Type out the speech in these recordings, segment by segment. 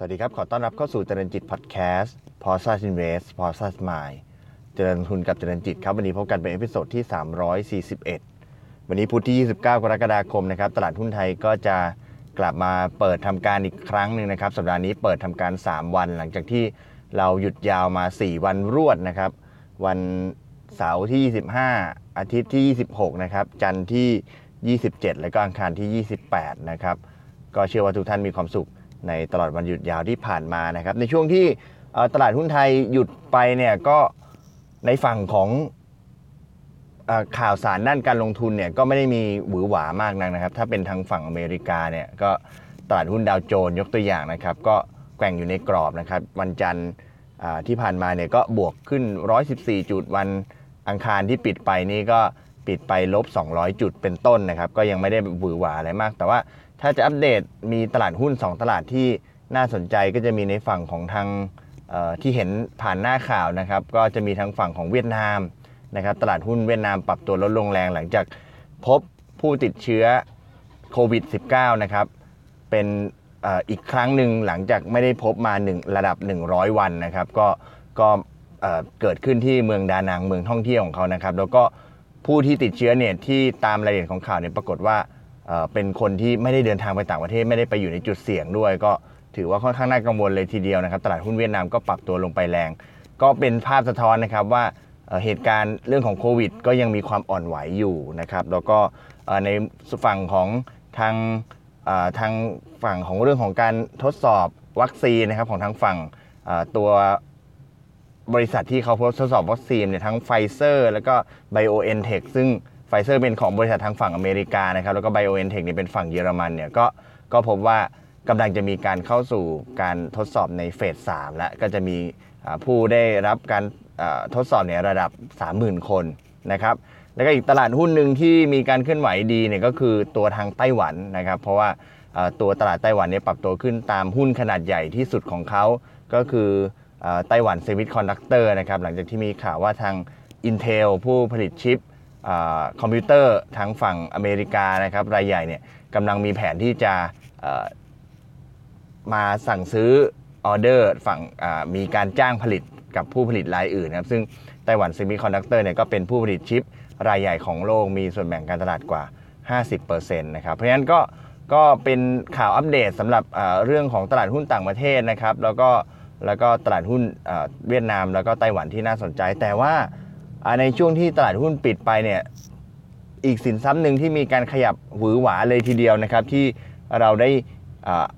สวัสดีครับขอต้อนรับเข้าสู่เจริญจิตพอดแคสต์ Pause Invest Pause Smile เจริญทุนกับเจริญจิตครับวันนี้พบกันเป็นเอพิโซดที่341วันนี้พุธที่29กรกฎาคมนะครับตลาดหุ้นไทยก็จะกลับมาเปิดทำการอีกครั้งนึงนะครับสัปดาห์นี้เปิดทำการ3วันหลังจากที่เราหยุดยาวมา4วันรวดนะครับวันเสาร์ที่25อาทิตย์ที่26นะครับจันทร์ที่27แล้วก็อังคารที่28นะครับก็เชื่อว่าทุกท่านมีความสุขในตลอดวันหยุดยาวที่ผ่านมานะครับในช่วงที่ตลาดหุ้นไทยหยุดไปเนี่ยก็ในฝั่งของข่าวสารด้านการลงทุนเนี่ยก็ไม่ได้มีหวือหวามากนักนะครับถ้าเป็นทางฝั่งอเมริกาเนี่ยก็ตลาดหุ้นดาวโจนส์ยกตัวอย่างนะครับก็แกว่งอยู่ในกรอบนะครับวันจันทร์ที่ผ่านมาเนี่ยก็บวกขึ้น114จุดวันอังคารที่ปิดไปนี่ก็ปิดไปลบ200จุดเป็นต้นนะครับก็ยังไม่ได้หวือหวาอะไรมากแต่ว่าถ้าจะอัปเดตมีตลาดหุ้น2ตลาดที่น่าสนใจก็จะมีในฝั่งของทางที่เห็นผ่านหน้าข่าวนะครับก็จะมีทางฝั่งของเวียดนามนะครับตลาดหุ้นเวียดนามปรับตัวลดลงแรงหลังจากพบผู้ติดเชื้อโควิด -19 นะครับเป็นอีกครั้งหนึ่งหลังจากไม่ได้พบมาระดับ100วันนะครับก็เกิดขึ้นที่เมืองดานังเมืองท่องเที่ยวของเขานะครับแล้วก็ผู้ที่ติดเชื้อเนี่ยที่ตามรายละเอียดของข่าวเนี่ยปรากฏว่าเป็นคนที่ไม่ได้เดินทางไปต่างประเทศไม่ได้ไปอยู่ในจุดเสี่ยงด้วยก็ถือว่าค่อนข้างน่ากังวลเลยทีเดียวนะครับตลาดหุ้นเวียดนามก็ปรับตัวลงไปแรงก็เป็นภาพสะท้อนนะครับว่าเหตุการณ์เรื่องของโควิดก็ยังมีความอ่อนไหวอยู่นะครับแล้วก็ในฝั่งของทางฝั่งของเรื่องของการทดสอบวัคซีนนะครับของทางฝั่งตัวบริษัทที่เขาทดสอบวัคซีนเนี่ยทั้ง Pfizer แล้วก็ BioNTech ซึ่งPfizer เป็นของบริษัททางฝั่งอเมริกานะครับแล้วก็ BioNTech เนี่ยเป็นฝั่งเยอรมันเนี่ยก็พบว่ากำลังจะมีการเข้าสู่การทดสอบในเฟส3แล้วก็จะมีผู้ได้รับการทดสอบเนี่ยระดับ 30,000 คนนะครับแล้วก็อีกตลาดหุ้นนึงที่มีการเคลื่อนไหวดีเนี่ยก็คือตัวทางไต้หวันนะครับเพราะว่าตัวตลาดไต้หวันเนี่ยปรับตัวขึ้นตามหุ้นขนาดใหญ่ที่สุดของเขาก็คือไต้หวันเซมิคอนดักเตอร์นะครับหลังจากที่มีข่าวว่าทาง Intel ผู้ผลิตชิปคอมพิวเตอร์ทางฝั่งอเมริกานะครับรายใหญ่เนี่ยกำลังมีแผนที่จะมาสั่งซื้อออเดอร์ฝั่งมีการจ้างผลิตกับผู้ผลิตรายอื่นนะครับซึ่งไต้หวันเซมิคอนดักเตอร์เนี่ยก็เป็นผู้ผลิตชิปรายใหญ่ของโลกมีส่วนแบ่งการตลาดกว่า 50% นะครับเพราะฉะนั้นก็เป็นข่าวอัปเดตสำหรับเรื่องของตลาดหุ้นต่างประเทศนะครับแล้วก็ตลาดหุ้นเวียดนามแล้วก็ไต้หวันที่น่าสนใจแต่ว่าในช่วงที่ตลาดหุ้นปิดไปเนี่ยอีกสินทรัพย์หนึ่งที่มีการขยับหวือหวาเลยทีเดียวนะครับที่เราได้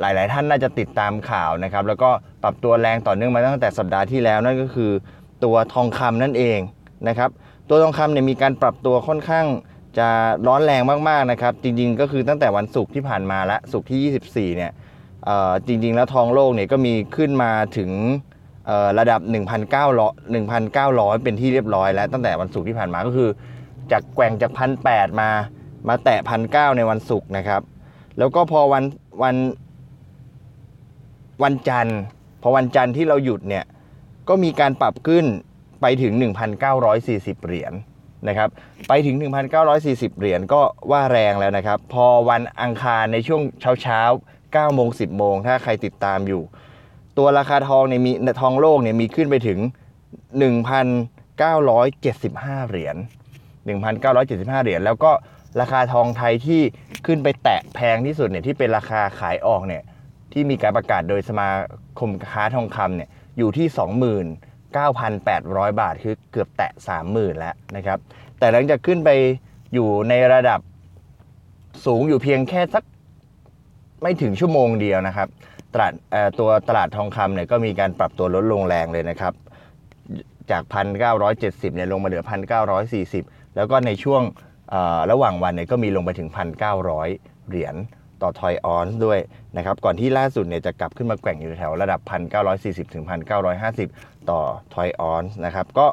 หลายๆท่านน่าจะติดตามข่าวนะครับแล้วก็ปรับตัวแรงต่อเนื่องมาตั้งแต่สัปดาห์ที่แล้วนั่นก็คือตัวทองคำนั่นเองนะครับตัวทองคำเนี่ยมีการปรับตัวค่อนข้างจะร้อนแรงมากๆนะครับจริงๆก็คือตั้งแต่วันศุกร์ที่ผ่านมาละศุกร์ที่24เนี่ยจริงๆแล้วทองโลกเนี่ยก็มีขึ้นมาถึงระดับ 1,900 เป็นที่เรียบร้อยแล้วตั้งแต่วันศุกร์ที่ผ่านมาก็คือจากแกว่งจาก 1,800 มาแตะ 1,900 ในวันศุกร์นะครับแล้วก็พอวันจันทร์พอวันจันทร์ที่เราหยุดเนี่ยก็มีการปรับขึ้นไปถึง 1,940 เหรียญนะครับไปถึง 1,940 เหรียญก็ว่าแรงแล้วนะครับพอวันอังคารในช่วงเช้าๆ 9 โมง 10 โมงถ้าใครติดตามอยู่ตัวราคาทองเนี่ยมีทองโลกเนี่ยมีขึ้นไปถึง 1,975 เหรียญ 1,975 เหรียญแล้วก็ราคาทองไทยที่ขึ้นไปแตะแพงที่สุดเนี่ยที่เป็นราคาขายออกเนี่ยที่มีการประกาศโดยสมาคมค้าทองคำเนี่ยอยู่ที่ 29,800 บาทคือเกือบแตะ 30,000 แล้วนะครับแต่หลังจากขึ้นไปอยู่ในระดับสูงอยู่เพียงแค่สักไม่ถึงชั่วโมงเดียวนะครับตัวตลาดทองคำเนี่ยก็มีการปรับตัวลดลงแรงเลยนะครับจาก 1,970 เนี่ยลงมาเหลือ 1,940 แล้วก็ในช่วงระหว่างวันเนี่ยก็มีลงไปถึง 1,900 เหรียญต่อทอยออนซ์ด้วยนะครับก่อนที่ล่าสุดเนี่ยจะกลับขึ้นมาแกว่งอยู่แถวระดับ 1,940 ถึง 1,950 ต่อทอยออนซ์นะครับก็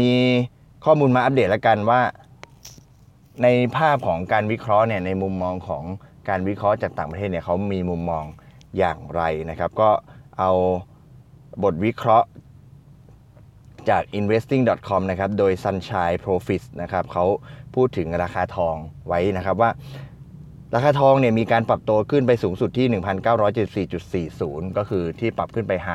มีข้อมูลมาอัปเดตละกันว่าในภาพของการวิเคราะห์เนี่ยในมุมมองของการวิเคราะห์จากต่างประเทศเนี่ยเขามีมุมมองอย่างไรนะครับก็เอาบทวิเคราะห์จาก investing.com นะครับโดย Sunshine Profits นะครับเขาพูดถึงราคาทองไว้นะครับว่า ราคาทองเนี่ยมีการปรับตัวขึ้นไปสูงสุดที่ 1,974.40 ก็คือที่ปรับขึ้นไปไฮ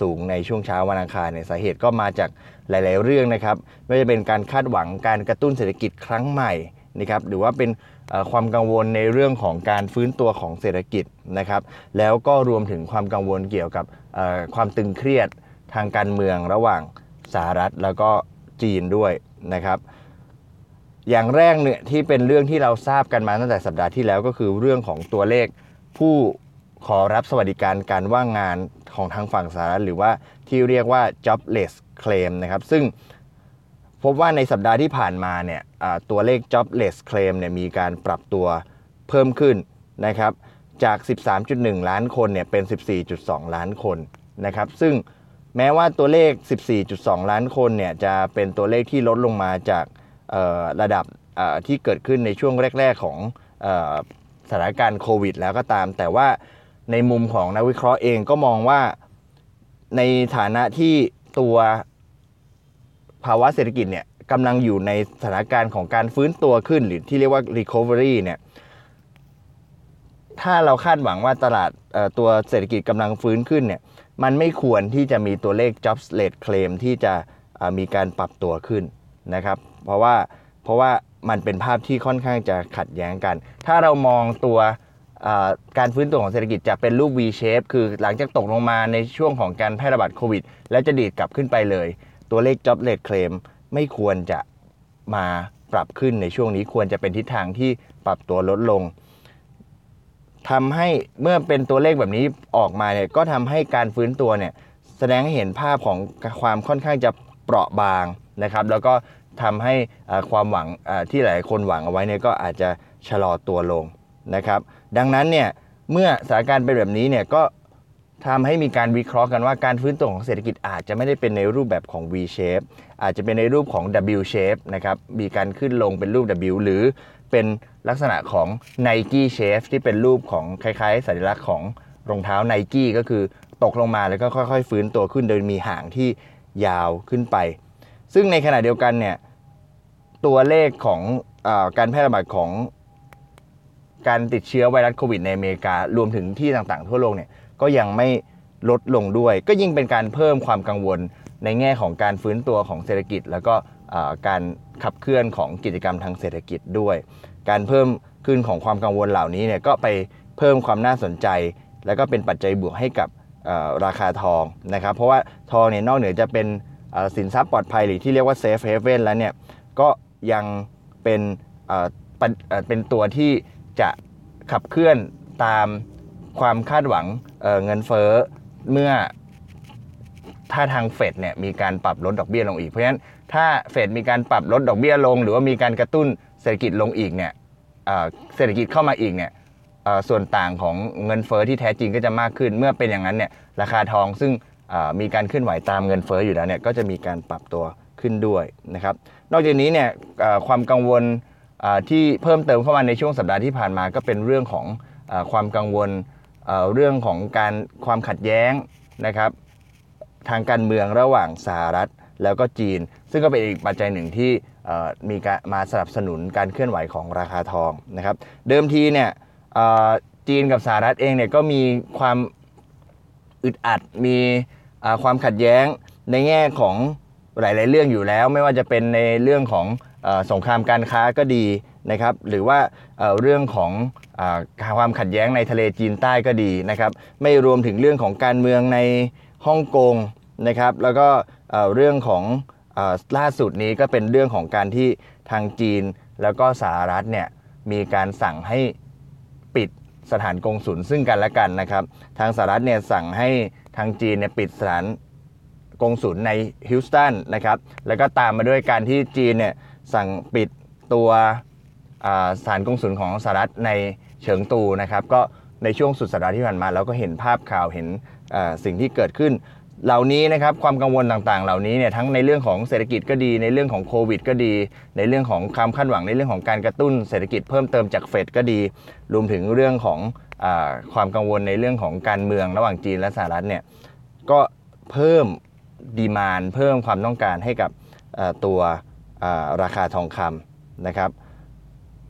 สูงในช่วงเช้าวันอังคารเนี่ยสาเหตุก็มาจากหลายๆเรื่องนะครับไม่ว่าจะเป็นการคาดหวังการกระตุ้นเศรษฐกิจครั้งใหม่นะครับหรือว่าเป็นความกังวลในเรื่องของการฟื้นตัวของเศรษฐกิจนะครับแล้วก็รวมถึงความกังวลเกี่ยวกับความตึงเครียดทางการเมืองระหว่างสหรัฐแล้วก็จีนด้วยนะครับอย่างแรกเนี่ยที่เป็นเรื่องที่เราทราบกันมาตั้งแต่สัปดาห์ที่แล้วก็คือเรื่องของตัวเลขผู้ขอรับสวัสดิการการว่างงานของทางฝั่งสหรัฐหรือว่าที่เรียกว่า jobless claim นะครับซึ่งพบว่าในสัปดาห์ที่ผ่านมาเนี่ยตัวเลข jobless claim เนี่ยมีการปรับตัวเพิ่มขึ้นนะครับจาก 13.1 ล้านคนเนี่ยเป็น 14.2 ล้านคนนะครับซึ่งแม้ว่าตัวเลข 14.2 ล้านคนเนี่ยจะเป็นตัวเลขที่ลดลงมาจากระดับที่เกิดขึ้นในช่วงแรกๆของสถานการณ์โควิดแล้วก็ตามแต่ว่าในมุมของนักวิเคราะห์เองก็มองว่าในฐานะที่ตัวภาวะเศรษฐกิจเนี่ยกำลังอยู่ในสถานการณ์ของการฟื้นตัวขึ้นหรือที่เรียกว่า recovery เนี่ยถ้าเราคาดหวังว่าตลาดตัวเศรษฐกิจกำลังฟื้นขึ้นเนี่ยมันไม่ควรที่จะมีตัวเลข jobless claim ที่จะมีการปรับตัวขึ้นนะครับเพราะว่ามันเป็นภาพที่ค่อนข้างจะขัดแย้งกันถ้าเรามองตัวการฟื้นตัวของเศรษฐกิจจะเป็นรูป V shape คือหลังจากตกลงมาในช่วงของการแพร่ระบาดโควิดแล้วจะดีดกลับขึ้นไปเลยตัวเลข jobless claim ไม่ควรจะมาปรับขึ้นในช่วงนี้ควรจะเป็นทิศทางที่ปรับตัวลดลงทำให้เมื่อเป็นตัวเลขแบบนี้ออกมาเนี่ยก็ทำให้การฟื้นตัวเนี่ยแสดงให้เห็นภาพของความค่อนข้างจะเปราะบางนะครับแล้วก็ทำให้ความหวังที่หลายคนหวังเอาไว้เนี่ยก็อาจจะชะลอตัวลงนะครับดังนั้นเนี่ยเมื่อสถานการณ์เป็นแบบนี้เนี่ยก็ทำให้มีการวิเคราะห์กันว่าการฟื้นตัวของเศรษฐกิจอาจจะไม่ได้เป็นในรูปแบบของ V shape อาจจะเป็นในรูปของ W shape นะครับมีการขึ้นลงเป็นรูป W หรือเป็นลักษณะของ Nike shape ที่เป็นรูปของคล้ายๆสัญลักษณ์ของรองเท้า Nike ก็คือตกลงมาแล้วก็ค่อยๆฟื้นตัวขึ้นโดยมีหางที่ยาวขึ้นไปซึ่งในขณะเดียวกันเนี่ยตัวเลขของการแพร่ระบาดของการติดเชื้อไวรัสโควิดในอเมริการวมถึงที่ต่างๆทั่วโลกเนี่ยก็ยังไม่ลดลงด้วยก็ยิ่งเป็นการเพิ่มความกังวลในแง่ของการฟื้นตัวของเศรษฐกิจแล้วก็การขับเคลื่อนของกิจกรรมทางเศรษฐกิจด้วยการเพิ่มขึ้นของความกังวลเหล่านี้เนี่ยก็ไปเพิ่มความน่าสนใจแล้วก็เป็นปัจจัยบวกให้กับราคาทองนะครับเพราะว่าทองเนี่ยนอกเหนือจะเป็นสินทรัพย์ปลอดภัยหรือที่เรียกว่า safe haven แล้วเนี่ยก็ยังเป็นตัวที่จะขับเคลื่อนตามความคาดหวังเงินเฟ้อเมื่อถ้าทางเฟดเนี่ยมีการปรับลดดอกเบี้ยลงอีกเพราะฉะนั้นถ้าเฟดมีการปรับลดดอกเบี้ยลงหรือว่ามีการกระตุ้นเศรษฐกิจลงอีกเนี่ยเศรษฐกิจเข้ามาอีกเนี่ยส่วนต่างของเงินเฟ้อที่แท้จริงก็จะมากขึ้นเมื่อเป็นอย่างนั้นเนี่ยราคาทองซึ่งมีการเคลื่อนไหวตามเงินเฟ้ออยู่แล้วเนี่ยก็จะมีการปรับตัวขึ้นด้วยนะครับนอกจากนี้เนี่ยความกังวลที่เพิ่มเติมเข้ามาในช่วงสัปดาห์ที่ผ่านมาก็เป็นเรื่องของความกังวลเรื่องของการความขัดแย้งนะครับทางการเมืองระหว่างสหรัฐแล้วก็จีนซึ่งก็เป็นอีกปัจจัยหนึ่งที่มีการมาสนับสนุนการเคลื่อนไหวของราคาทองนะครับเดิมทีเนี่ยจีนกับสหรัฐเองเนี่ยก็มีความอึดอัดมีความขัดแย้งในแง่ของหลายๆเรื่องอยู่แล้วไม่ว่าจะเป็นในเรื่องของสงครามการค้าก็ดีนะครับหรือว่าเรื่องของความขัดแย้งในทะเลจีนใต้ก็ดีนะครับไม่รวมถึงเรื่องของการเมืองในฮ่องกงนะครับแล้วก็เรื่องของล่าสุดนี้ก็เป็นเรื่องของการที่ทางจีนแล้วก็สหรัฐเนี่ยมีการสั่งให้ปิดสถานกงสุลซึ่งกันและกันนะครับทางสหรัฐเนี่ยสั่งให้ทางจีนเนี่ยปิดสถานกงสุลในฮิวสตันนะครับแล้วก็ตามมาด้วยการที่จีนเนี่ยสั่งปิดตัวสถานกงสุลของสหรัฐในเฉิงตูนะครับก็ในช่วงสุดสัปดาห์ที่ผ่านมาเราก็เห็นภาพข่าวเห็นสิ่งที่เกิดขึ้นเหล่านี้นะครับความกังวลต่างๆเหล่านี้เนี่ยทั้งในเรื่องของเศรษฐกิจก็ดีในเรื่องของโควิดก็ดีในเรื่องของความคาดหวังในเรื่องของการกระตุ้นเศรษฐกิจเพิ่มเติมจากเฟดก็ดีรวมถึงเรื่องของความกังวลในเรื่องของการเมืองระหว่างจีนและสหรัฐเนี่ยก็เพิ่มดีมานด์เพิ่มความต้องการให้กับตัวราคาทองคำนะครับ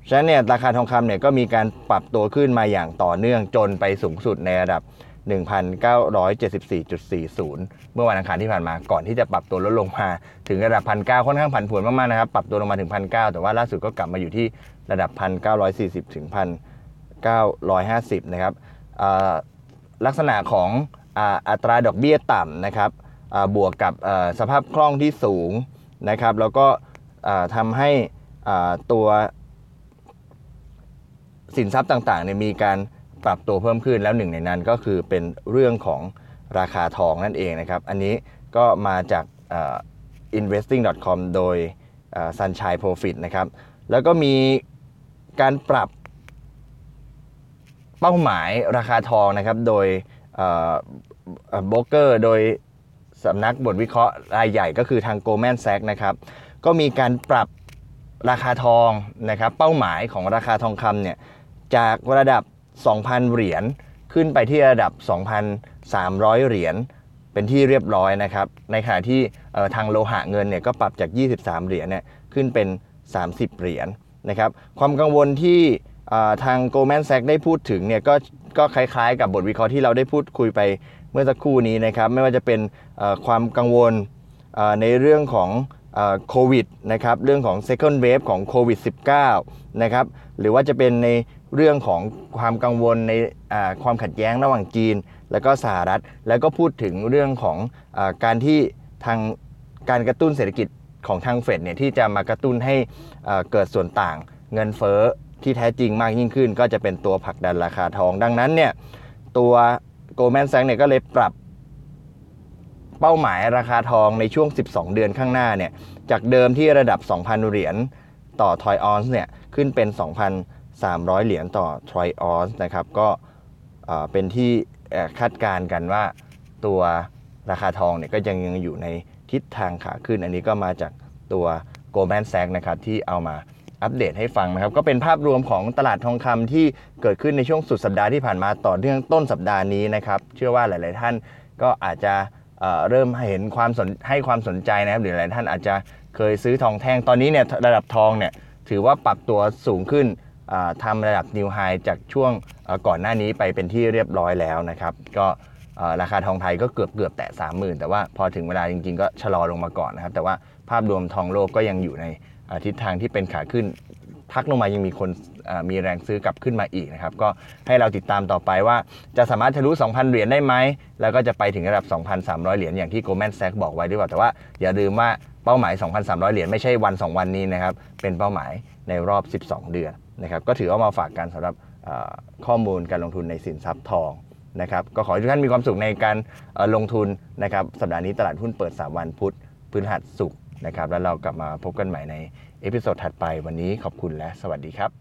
ฉะนั้นเนี่ยราคาทองคำเนี่ยก็มีการปรับตัวขึ้นมาอย่างต่อเนื่องจนไปสูงสุดในระดับ 1,974.40 เมื่อวันอังคารที่ผ่านมาก่อนที่จะปรับตัวลดลงมาถึงระดับ 1,900 ค่อนข้างผันผวนมากๆนะครับปรับตัวลงมาถึง 1,900 แต่ว่าล่าสุดก็กลับมาอยู่ที่ระดับ 1,940 ถึง 1,950 นะครับลักษณะของอัตราดอกเบี้ยต่ำนะครับบวกกับสภาพคล่องที่สูงนะครับแล้วก็ทำให้ตัวสินทรัพย์ต่างๆเนี่ยมีการปรับตัวเพิ่มขึ้นแล้วหนึ่งในนั้นก็คือเป็นเรื่องของราคาทองนั่นเองนะครับอันนี้ก็มาจาก investing.com โดย Sunshine Profits นะครับแล้วก็มีการปรับเป้าหมายราคาทองนะครับโดยโบรกเกอร์โดยสำนักบทวิเคราะห์รายใหญ่ก็คือทาง Goldman Sachs นะครับก็มีการปรับราคาทองนะครับเป้าหมายของราคาทองคำเนี่ยจากระดับ 2,000 เหรียญขึ้นไปที่ระดับ 2,300 เหรียญเป็นที่เรียบร้อยนะครับในขณะที่ทางโลหะเงินเนี่ยก็ปรับจาก23เหรียญเนี่ยขึ้นเป็น30เหรียญนะครับความกังวลที่ทาง Goldman Sachs ได้พูดถึงเนี่ยก็คล้ายๆกับบทวิเคราะห์ที่เราได้พูดคุยไปเมื่อสักครู่นี้นะครับไม่ว่าจะเป็นความกังวลในเรื่องของโควิดนะครับเรื่องของ second wave ของโควิด -19 นะครับหรือว่าจะเป็นในเรื่องของความกังวลในความขัดแย้งระหว่างจีนแล้วก็สหรัฐแล้วก็พูดถึงเรื่องของการที่ทางการกระตุ้นเศรษฐกิจของทางเฟดเนี่ยที่จะมากระตุ้นให้เกิดส่วนต่างเงินเฟ้อที่แท้จริงมากยิ่งขึ้นก็จะเป็นตัวผลักดันราคาทองดังนั้นเนี่ยตัว Goldman Sachs เนี่ยก็เลยปรับเป้าหมายราคาทองในช่วง12เดือนข้างหน้าเนี่ยจากเดิมที่ระดับ 2,000 เหรียญต่อทรอยออนซ์เนี่ยขึ้นเป็น 2,300 เหรียญต่อทรอยออนซ์นะครับก็เป็นที่คาดการณ์กันว่าตัวราคาทองเนี่ยก็ยังอยู่ในทิศทางขาขึ้นอันนี้ก็มาจากตัว Goldman Sachs นะครับที่เอามาอัปเดตให้ฟังนะครับก็เป็นภาพรวมของตลาดทองคำที่เกิดขึ้นในช่วงสุดสัปดาห์ที่ผ่านมาต่อเนื่องต้นสัปดาห์นี้นะครับเชื่อว่าหลายๆท่านก็อาจจะเริ่มเห็นให้ความสนใจนะครับหรือหลายท่านอาจจะเคยซื้อทองแท่งตอนนี้เนี่ยระดับทองเนี่ยถือว่าปรับตัวสูงขึ้นทำระดับนิวไฮจากช่วงก่อนหน้านี้ไปเป็นที่เรียบร้อยแล้วนะครับก็ราคาทองไทยก็เกือบแตะ 30,000 แต่ว่าพอถึงเวลาจริงๆก็ชะลอลงมาก่อนนะครับแต่ว่าภาพรวมทองโลกก็ยังอยู่ในทิศทางที่เป็นขาขึ้นพักลงมายังมีคนมีแรงซื้อกลับขึ้นมาอีกนะครับก็ให้เราติดตามต่อไปว่าจะสามารถทะลุ 2,000 เหรียญได้ไหมแล้วก็จะไปถึงระดับ 2,300 เหรียญอย่างที่ Goldman Sachs บอกไว้ด้วยแต่ว่าอย่าลืมว่าเป้าหมาย 2,300 เหรียญไม่ใช่วัน2วันนี้นะครับเป็นเป้าหมายในรอบ12เดือนนะครับก็ถือเอามาฝากกันสำหรับข้อมูลการลงทุนในสินทรัพย์ทองนะครับก็ขอให้ทุกท่านมีความสุขในการลงทุนนะครับสัปดาห์นี้ตลาดหุ้นเปิด3วันพุธพฤหัสศุกร์นะครับแล้วเรากลับมาพบกันใหม่ในเอพิโซดถัดไปวันนี้ขอบคุณและสวัสดีครับ